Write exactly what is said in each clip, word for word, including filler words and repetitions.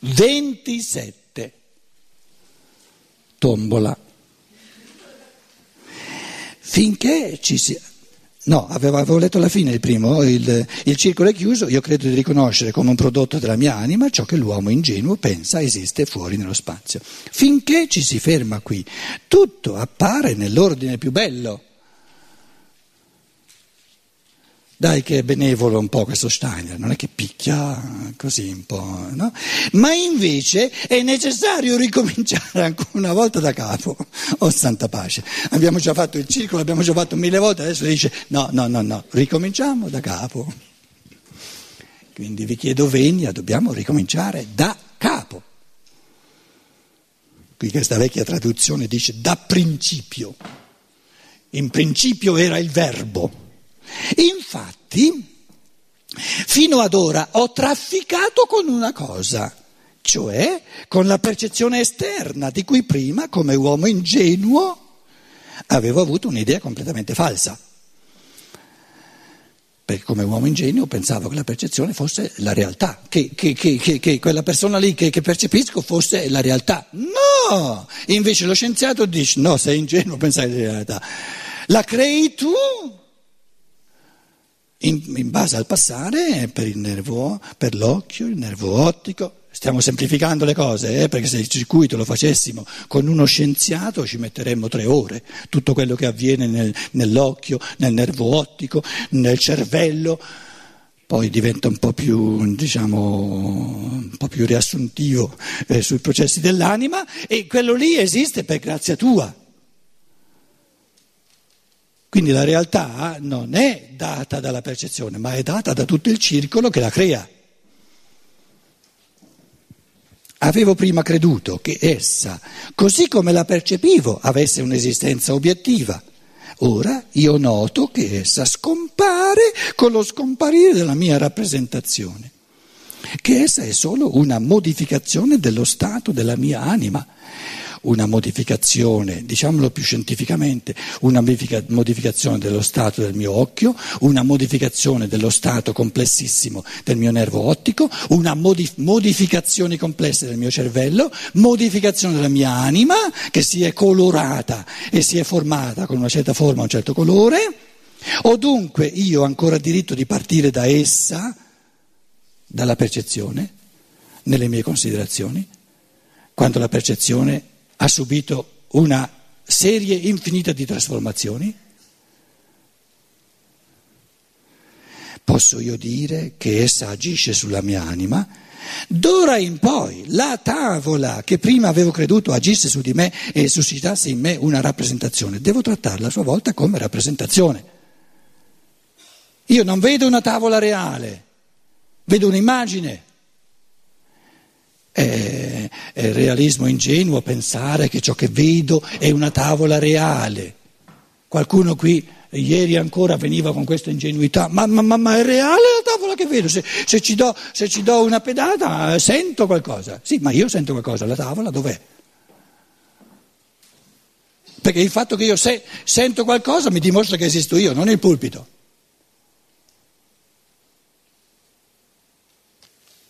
ventisette. Tombola. Finché ci sia... No, avevo, avevo letto alla fine il primo, il, il circolo è chiuso, io credo di riconoscere come un prodotto della mia anima ciò che l'uomo ingenuo pensa esiste fuori nello spazio. Finché ci si ferma qui, tutto appare nell'ordine più bello. Dai che è benevolo un po' questo Steiner, non è che picchia così un po', no? Ma invece è necessario ricominciare ancora una volta da capo. Oh santa pace, abbiamo già fatto il circolo, abbiamo già fatto mille volte, adesso dice no, no, no, no, ricominciamo da capo. Quindi vi chiedo venia, dobbiamo ricominciare da capo. Qui questa vecchia traduzione dice da principio. In principio era il verbo. Infatti, fino ad ora ho trafficato con una cosa, cioè con la percezione esterna di cui prima, come uomo ingenuo, avevo avuto un'idea completamente falsa. Perché come uomo ingenuo pensavo che la percezione fosse la realtà, che, che, che, che, che quella persona lì che, che percepisco fosse la realtà. No! Invece lo scienziato dice, no, sei ingenuo, pensai alla realtà. La crei tu? In, in base al passare per il nervo, per l'occhio, il nervo ottico, stiamo semplificando le cose, eh, perché se il circuito lo facessimo con uno scienziato ci metteremmo tre ore, tutto quello che avviene nel, nell'occhio, nel nervo ottico, nel cervello, poi diventa un po' più, diciamo, un po' più riassuntivo eh, sui processi dell'anima e quello lì esiste per grazia tua. Quindi la realtà non è data dalla percezione, ma è data da tutto il circolo che la crea. Avevo prima creduto che essa, così come la percepivo, avesse un'esistenza obiettiva. Ora io noto che essa scompare con lo scomparire della mia rappresentazione, che essa è solo una modificazione dello stato della mia anima. Una modificazione, diciamolo più scientificamente, una modificazione dello stato del mio occhio, una modificazione dello stato complessissimo del mio nervo ottico, una modif- modificazione complessa del mio cervello, modificazione della mia anima che si è colorata e si è formata con una certa forma, un certo colore. Ho dunque io ancora diritto di partire da essa, dalla percezione, nelle mie considerazioni, quando la percezione ha subito una serie infinita di trasformazioni? Posso io dire che essa agisce sulla mia anima? D'ora in poi la tavola che prima avevo creduto agisse su di me e suscitasse in me una rappresentazione, devo trattarla a sua volta come rappresentazione. Io non vedo una tavola reale, vedo un'immagine. È, è realismo ingenuo pensare che ciò che vedo è una tavola reale. Qualcuno qui ieri ancora veniva con questa ingenuità, ma, ma, ma, ma è reale la tavola che vedo? Se, se, ci do, se ci do una pedata sento qualcosa. Sì, ma io sento qualcosa, la tavola dov'è? Perché il fatto che io se, sento qualcosa mi dimostra che esisto io, non il pulpito.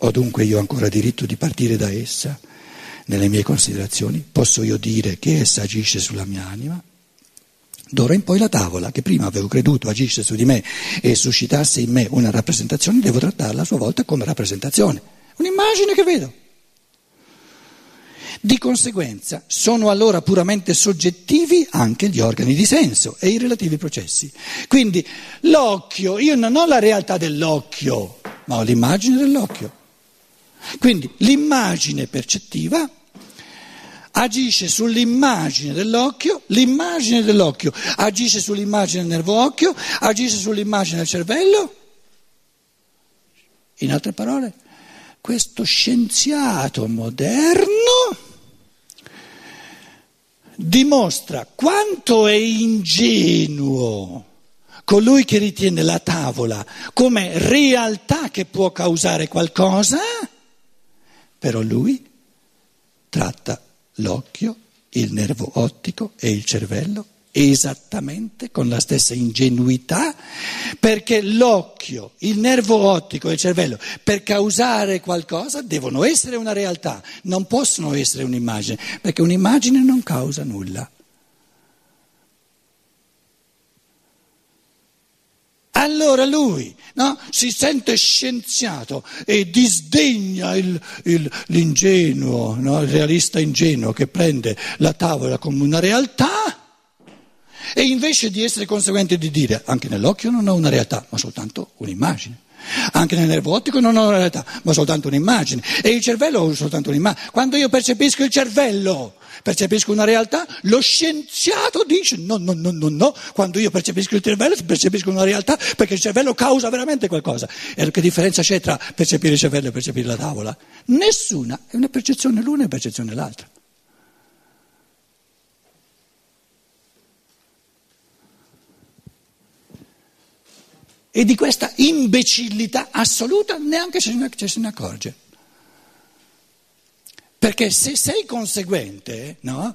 Ho dunque io ancora diritto di partire da essa nelle mie considerazioni? Posso io dire che essa agisce sulla mia anima? D'ora in poi la tavola, che prima avevo creduto agisse su di me e suscitasse in me una rappresentazione, devo trattarla a sua volta come rappresentazione, un'immagine che vedo. Di conseguenza sono allora puramente soggettivi anche gli organi di senso e i relativi processi. Quindi l'occhio, io non ho la realtà dell'occhio, ma ho l'immagine dell'occhio. Quindi l'immagine percettiva agisce sull'immagine dell'occhio, l'immagine dell'occhio agisce sull'immagine del nervo occhio, agisce sull'immagine del cervello. In altre parole, questo scienziato moderno dimostra quanto è ingenuo colui che ritiene la tavola come realtà che può causare qualcosa. Però lui tratta l'occhio, il nervo ottico e il cervello esattamente con la stessa ingenuità, perché l'occhio, il nervo ottico e il cervello per causare qualcosa devono essere una realtà, non possono essere un'immagine, perché un'immagine non causa nulla. Allora lui, no, si sente scienziato e disdegna il, il, l'ingenuo, no, il realista ingenuo che prende la tavola come una realtà, e invece di essere conseguente di dire anche nell'occhio non ho una realtà ma soltanto un'immagine, anche nel nervo ottico non ho una realtà ma soltanto un'immagine, e il cervello ho soltanto un'immagine. Quando io percepisco il cervello percepisco una realtà, lo scienziato dice no, no, no, no, no, quando io percepisco il cervello percepisco una realtà perché il cervello causa veramente qualcosa. E che differenza c'è tra percepire il cervello e percepire la tavola? Nessuna, è una percezione l'una e una percezione l'altra. E di questa imbecillità assoluta neanche ce se ne accorge. Perché se sei conseguente, no,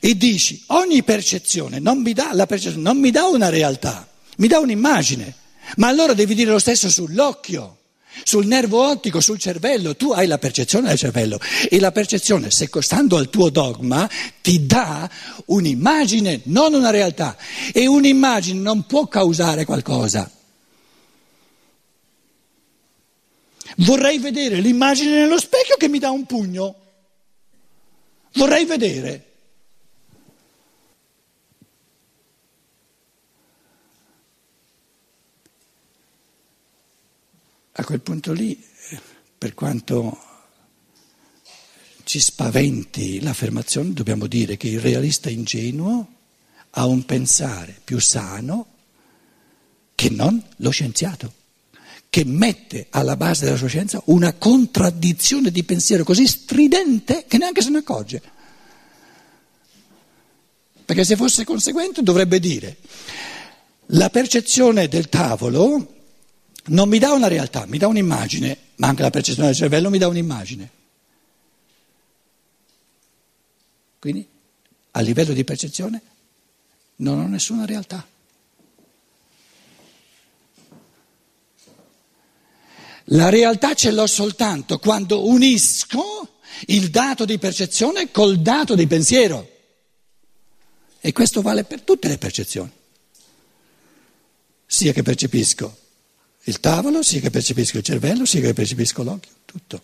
e dici ogni percezione non mi dà la percezione, non mi dà una realtà, mi dà un'immagine, ma allora devi dire lo stesso sull'occhio, sul nervo ottico, sul cervello. Tu hai la percezione del cervello e la percezione, se stando al tuo dogma, ti dà un'immagine, non una realtà, e un'immagine non può causare qualcosa. Vorrei vedere l'immagine nello specchio che mi dà un pugno. Vorrei vedere. A quel punto lì, per quanto ci spaventi l'affermazione, dobbiamo dire che il realista ingenuo ha un pensare più sano che non lo scienziato, che mette alla base della sua scienza una contraddizione di pensiero così stridente che neanche se ne accorge. Perché se fosse conseguente dovrebbe dire la percezione del tavolo non mi dà una realtà, mi dà un'immagine, ma anche la percezione del cervello mi dà un'immagine. Quindi a livello di percezione non ho nessuna realtà. La realtà ce l'ho soltanto quando unisco il dato di percezione col dato di pensiero. E questo vale per tutte le percezioni. Sia che percepisco il tavolo, sia che percepisco il cervello, sia che percepisco l'occhio, tutto.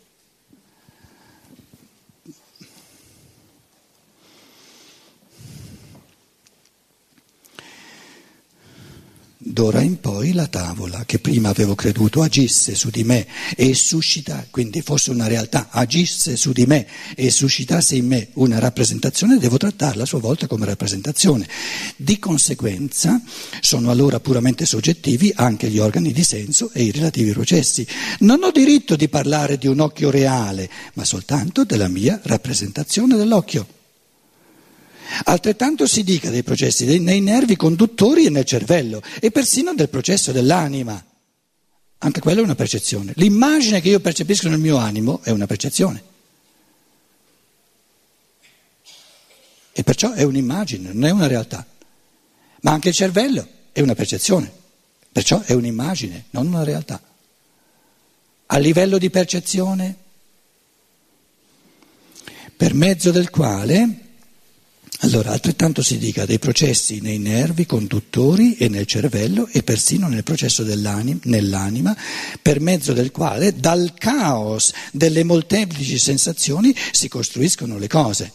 D'ora in poi la tavola che prima avevo creduto agisse su di me e suscitasse, quindi fosse una realtà, agisse su di me e suscitasse in me una rappresentazione, devo trattarla a sua volta come rappresentazione. Di conseguenza sono allora puramente soggettivi anche gli organi di senso e i relativi processi. Non ho diritto di parlare di un occhio reale, ma soltanto della mia rappresentazione dell'occhio. Altrettanto si dica dei processi dei, nei nervi conduttori e nel cervello, e persino del processo dell'anima. Anche quella è una percezione. L'immagine che io percepisco nel mio animo è una percezione. E perciò è un'immagine, non è una realtà. Ma anche il cervello è una percezione, perciò è un'immagine, non una realtà. A livello di percezione, per mezzo del quale... Allora, altrettanto si dica dei processi nei nervi conduttori e nel cervello e persino nel processo dell'anima, nell'anima, per mezzo del quale dal caos delle molteplici sensazioni si costruiscono le cose.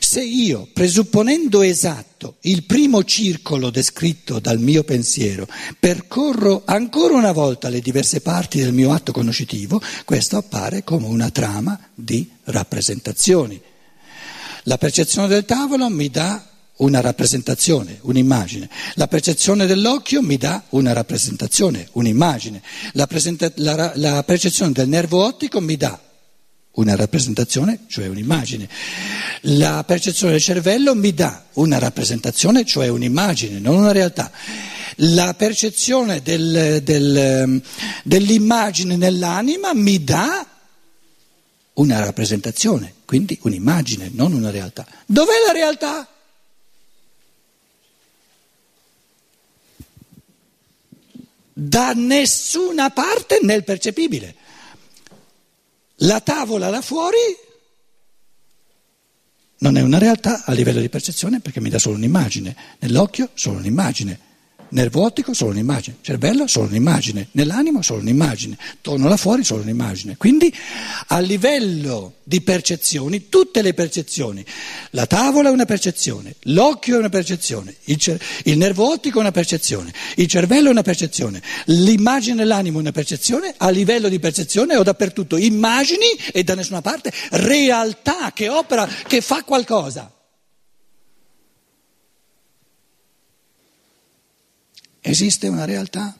Se io, presupponendo esatto il primo circolo descritto dal mio pensiero, percorro ancora una volta le diverse parti del mio atto conoscitivo, questo appare come una trama di rappresentazioni. La percezione del tavolo mi dà una rappresentazione, un'immagine. La percezione dell'occhio mi dà una rappresentazione, un'immagine. La, presenta- la, la percezione del nervo ottico mi dà una rappresentazione, cioè un'immagine. La percezione del cervello mi dà una rappresentazione, cioè un'immagine, non una realtà. La percezione del, del, dell'immagine nell'anima mi dà una rappresentazione, quindi un'immagine, non una realtà. Dov'è la realtà? da nessuna parte nel percepibile. La tavola là fuori non è una realtà a livello di percezione perché mi dà solo un'immagine, nell'occhio solo un'immagine, nervo ottico solo un'immagine, cervello solo un'immagine, nell'animo solo un'immagine, torno là fuori solo un'immagine. Quindi a livello di percezioni, tutte le percezioni, la tavola è una percezione, l'occhio è una percezione, il, cer- il nervo ottico è una percezione, il cervello è una percezione, l'immagine e l'animo è una percezione, a livello di percezione ho dappertutto immagini e da nessuna parte realtà che opera, che fa qualcosa. Esiste una realtà?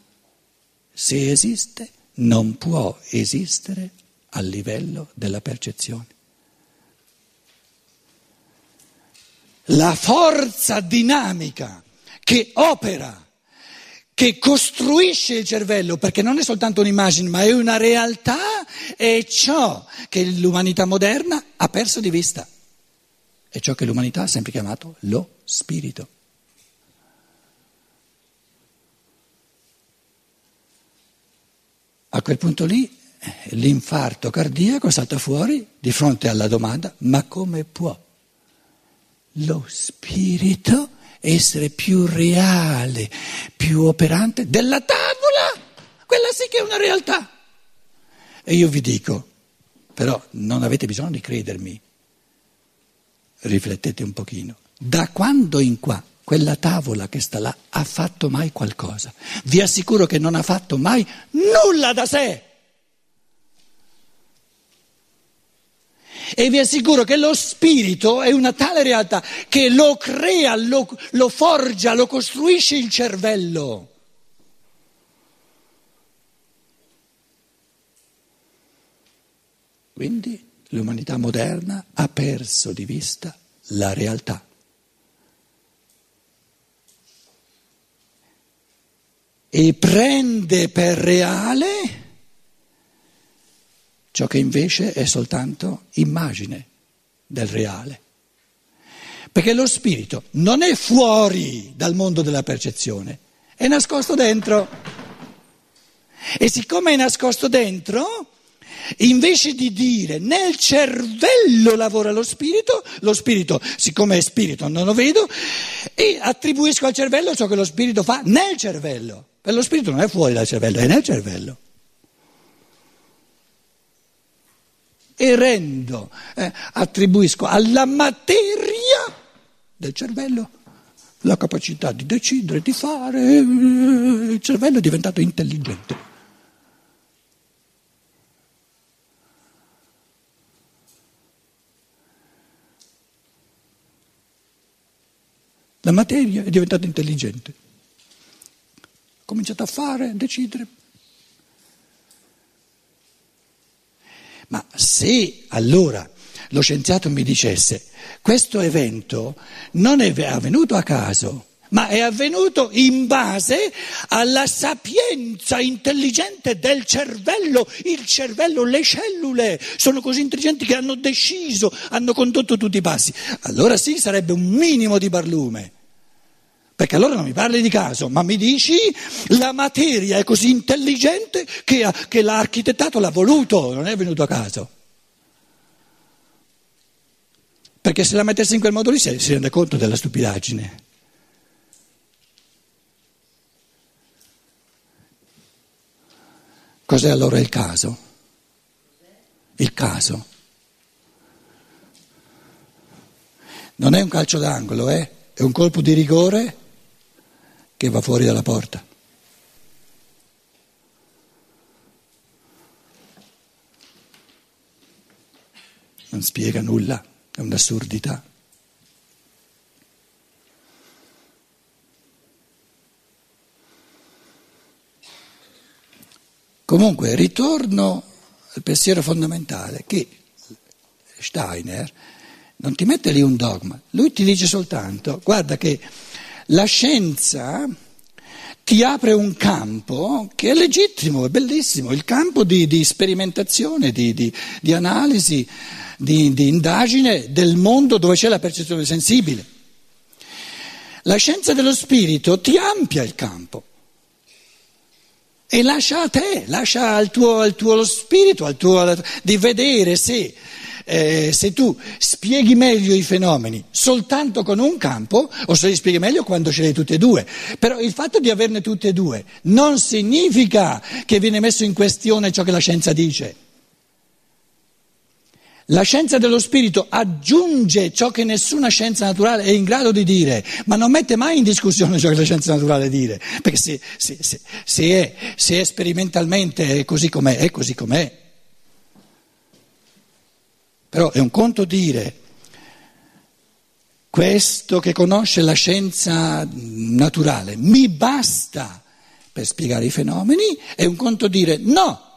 Se esiste, non può esistere a livello della percezione. La forza dinamica che opera, che costruisce il cervello, perché non è soltanto un'immagine, ma è una realtà, è ciò che l'umanità moderna ha perso di vista. È ciò che l'umanità ha sempre chiamato lo spirito. A quel punto lì l'infarto cardiaco salta fuori di fronte alla domanda: ma come può lo spirito essere più reale, più operante della tavola? Quella sì che è una realtà. E io vi dico, però non avete bisogno di credermi, riflettete un pochino, da quando in qua quella tavola che sta là ha fatto mai qualcosa? Vi assicuro che non ha fatto mai nulla da sé. E vi assicuro che lo spirito è una tale realtà che lo crea, lo, lo forgia, lo costruisce il cervello. Quindi l'umanità moderna ha perso di vista la realtà. E prende per reale ciò che invece è soltanto immagine del reale. Perché lo spirito non è fuori dal mondo della percezione, è nascosto dentro. E siccome è nascosto dentro, invece di dire nel cervello lavora lo spirito, lo spirito, siccome è spirito non lo vedo, e attribuisco al cervello ciò che lo spirito fa nel cervello. Per lo spirito non è fuori dal cervello, è nel cervello. E rendo, eh, attribuisco alla materia del cervello la capacità di decidere, di fare. Il cervello è diventato intelligente. La materia è diventata intelligente. Cominciate a fare, a decidere. Ma se allora lo scienziato mi dicesse questo evento non è avvenuto a caso, ma è avvenuto in base alla sapienza intelligente del cervello, il cervello, le cellule sono così intelligenti che hanno deciso, hanno condotto tutti i passi, allora sì sarebbe un minimo di barlume. Perché allora non mi parli di caso, ma mi dici la materia è così intelligente che, ha, che l'ha architettato, l'ha voluto, non è venuto a caso. Perché se la mettesse in quel modo lì si, si rende conto della stupidaggine. Cos'è allora il caso? Il caso. Non è un calcio d'angolo, eh? È un colpo di rigore che va fuori dalla porta. Non spiega nulla, è un'assurdità. Comunque, ritorno al pensiero fondamentale che Steiner non ti mette lì un dogma, lui ti dice soltanto, guarda che la scienza ti apre un campo che è legittimo, è bellissimo, il campo di, di sperimentazione, di, di, di analisi, di, di indagine del mondo dove c'è la percezione sensibile. La scienza dello spirito ti amplia il campo, e lascia a te, lascia al tuo, al tuo spirito, al tuo, alla, di vedere se, eh, se tu spieghi meglio i fenomeni soltanto con un campo o se li spieghi meglio quando ce li hai tutti e due. Però il fatto di averne tutti e due non significa che viene messo in questione ciò che la scienza dice. La scienza dello spirito aggiunge ciò che nessuna scienza naturale è in grado di dire, ma non mette mai in discussione ciò che la scienza naturale dire, perché se, se, se, se, è, se è sperimentalmente è così com'è, è così com'è. Però è un conto dire, questo che conosce la scienza naturale mi basta per spiegare i fenomeni, è un conto dire no.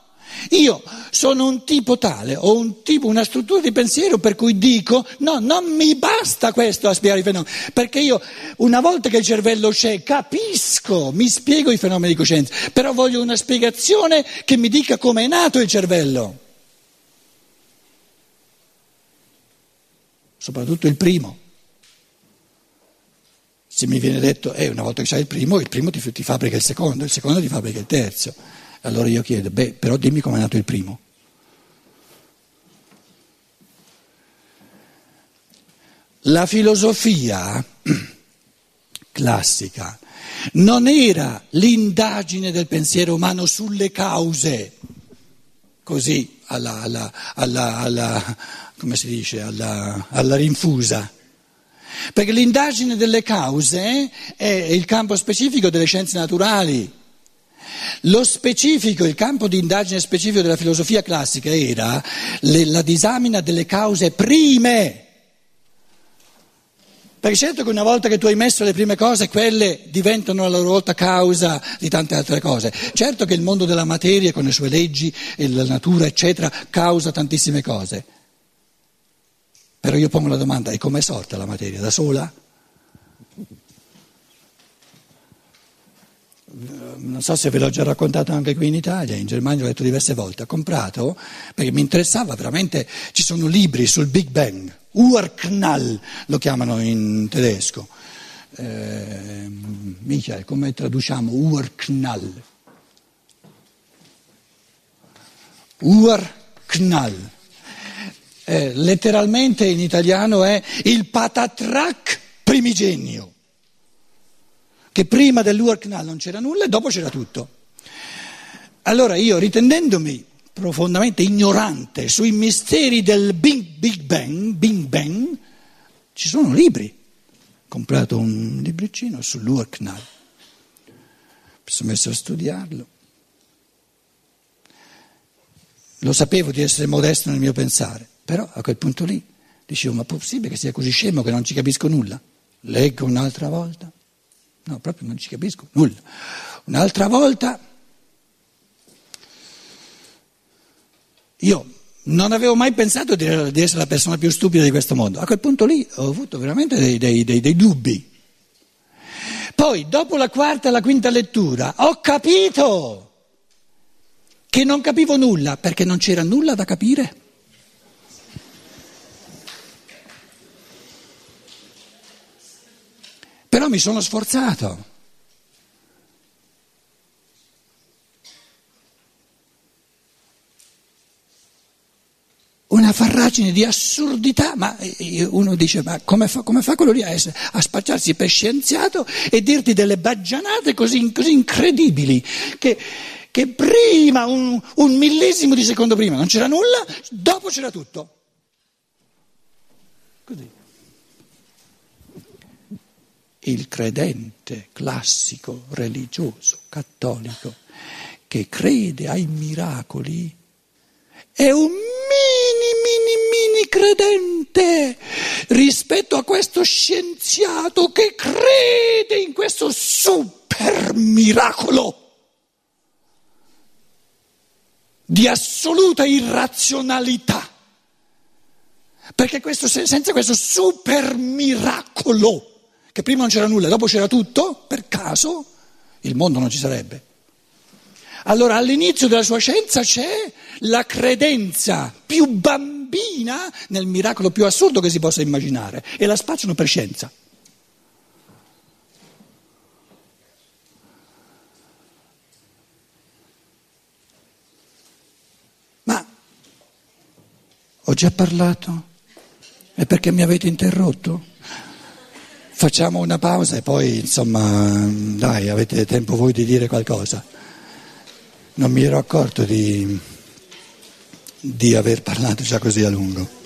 Io sono un tipo tale, ho un tipo, una struttura di pensiero per cui dico no, non mi basta questo a spiegare i fenomeni, perché io una volta che il cervello c'è capisco, mi spiego i fenomeni di coscienza, però voglio una spiegazione che mi dica come è nato il cervello, soprattutto il primo. Se mi viene detto, eh, una volta che c'hai il primo, il primo ti, ti fabbrica il secondo, il secondo ti fabbrica il terzo. Allora io chiedo, beh, però dimmi com'è nato il primo. La filosofia classica non era l'indagine del pensiero umano sulle cause, così alla, alla, alla, alla come si dice, alla, alla rinfusa. Perché l'indagine delle cause è il campo specifico delle scienze naturali. Lo specifico, il campo di indagine specifico della filosofia classica era le, la disamina delle cause prime, perché certo che una volta che tu hai messo le prime cose, quelle diventano a loro volta causa di tante altre cose. Certo che il mondo della materia con le sue leggi e la natura eccetera causa tantissime cose, però io pongo la domanda, e com'è sorta la materia? Da sola? Non so se ve l'ho già raccontato anche qui in Italia, in Germania l'ho detto diverse volte, ho comprato, perché mi interessava veramente, ci sono libri sul Big Bang, Urknall lo chiamano in tedesco, eh, Michael, come traduciamo Urknall? Urknall, eh, letteralmente in italiano è il patatrac primigenio, che prima dell'Urknall non c'era nulla e dopo c'era tutto. Allora io, ritenendomi profondamente ignorante sui misteri del Big, Big Bang, Big Bang, ci sono libri. Ho comprato un libricino sull'Urknall, mi sono messo a studiarlo. Lo sapevo di essere modesto nel mio pensare, però a quel punto lì dicevo, ma è possibile che sia così scemo che non ci capisco nulla? Leggo un'altra volta. No, proprio non ci capisco nulla. Un'altra volta, io non avevo mai pensato di essere la persona più stupida di questo mondo. A quel punto lì ho avuto veramente dei, dei, dei, dei dubbi. Poi, dopo la quarta e la quinta lettura, ho capito che non capivo nulla, perché non c'era nulla da capire. Però mi sono sforzato. Una farragine di assurdità, ma uno dice, ma come fa, come fa quello lì a, essere, a spacciarsi per scienziato e dirti delle baggianate così, così incredibili, che, che prima, un, un millesimo di secondo prima non c'era nulla, dopo c'era tutto. Così. Il credente classico, religioso, cattolico, che crede ai miracoli, è un mini, mini, mini credente rispetto a questo scienziato che crede in questo super miracolo di assoluta irrazionalità. Perché questo, senza questo super miracolo, che prima non c'era nulla, dopo c'era tutto, per caso, il mondo non ci sarebbe. Allora all'inizio della sua scienza c'è la credenza più bambina nel miracolo più assurdo che si possa immaginare e la spacciano per scienza. Ho già parlato? È perché mi avete interrotto? Facciamo una pausa e poi, insomma, dai, avete tempo voi di dire qualcosa. Non mi ero accorto di, di aver parlato già così a lungo.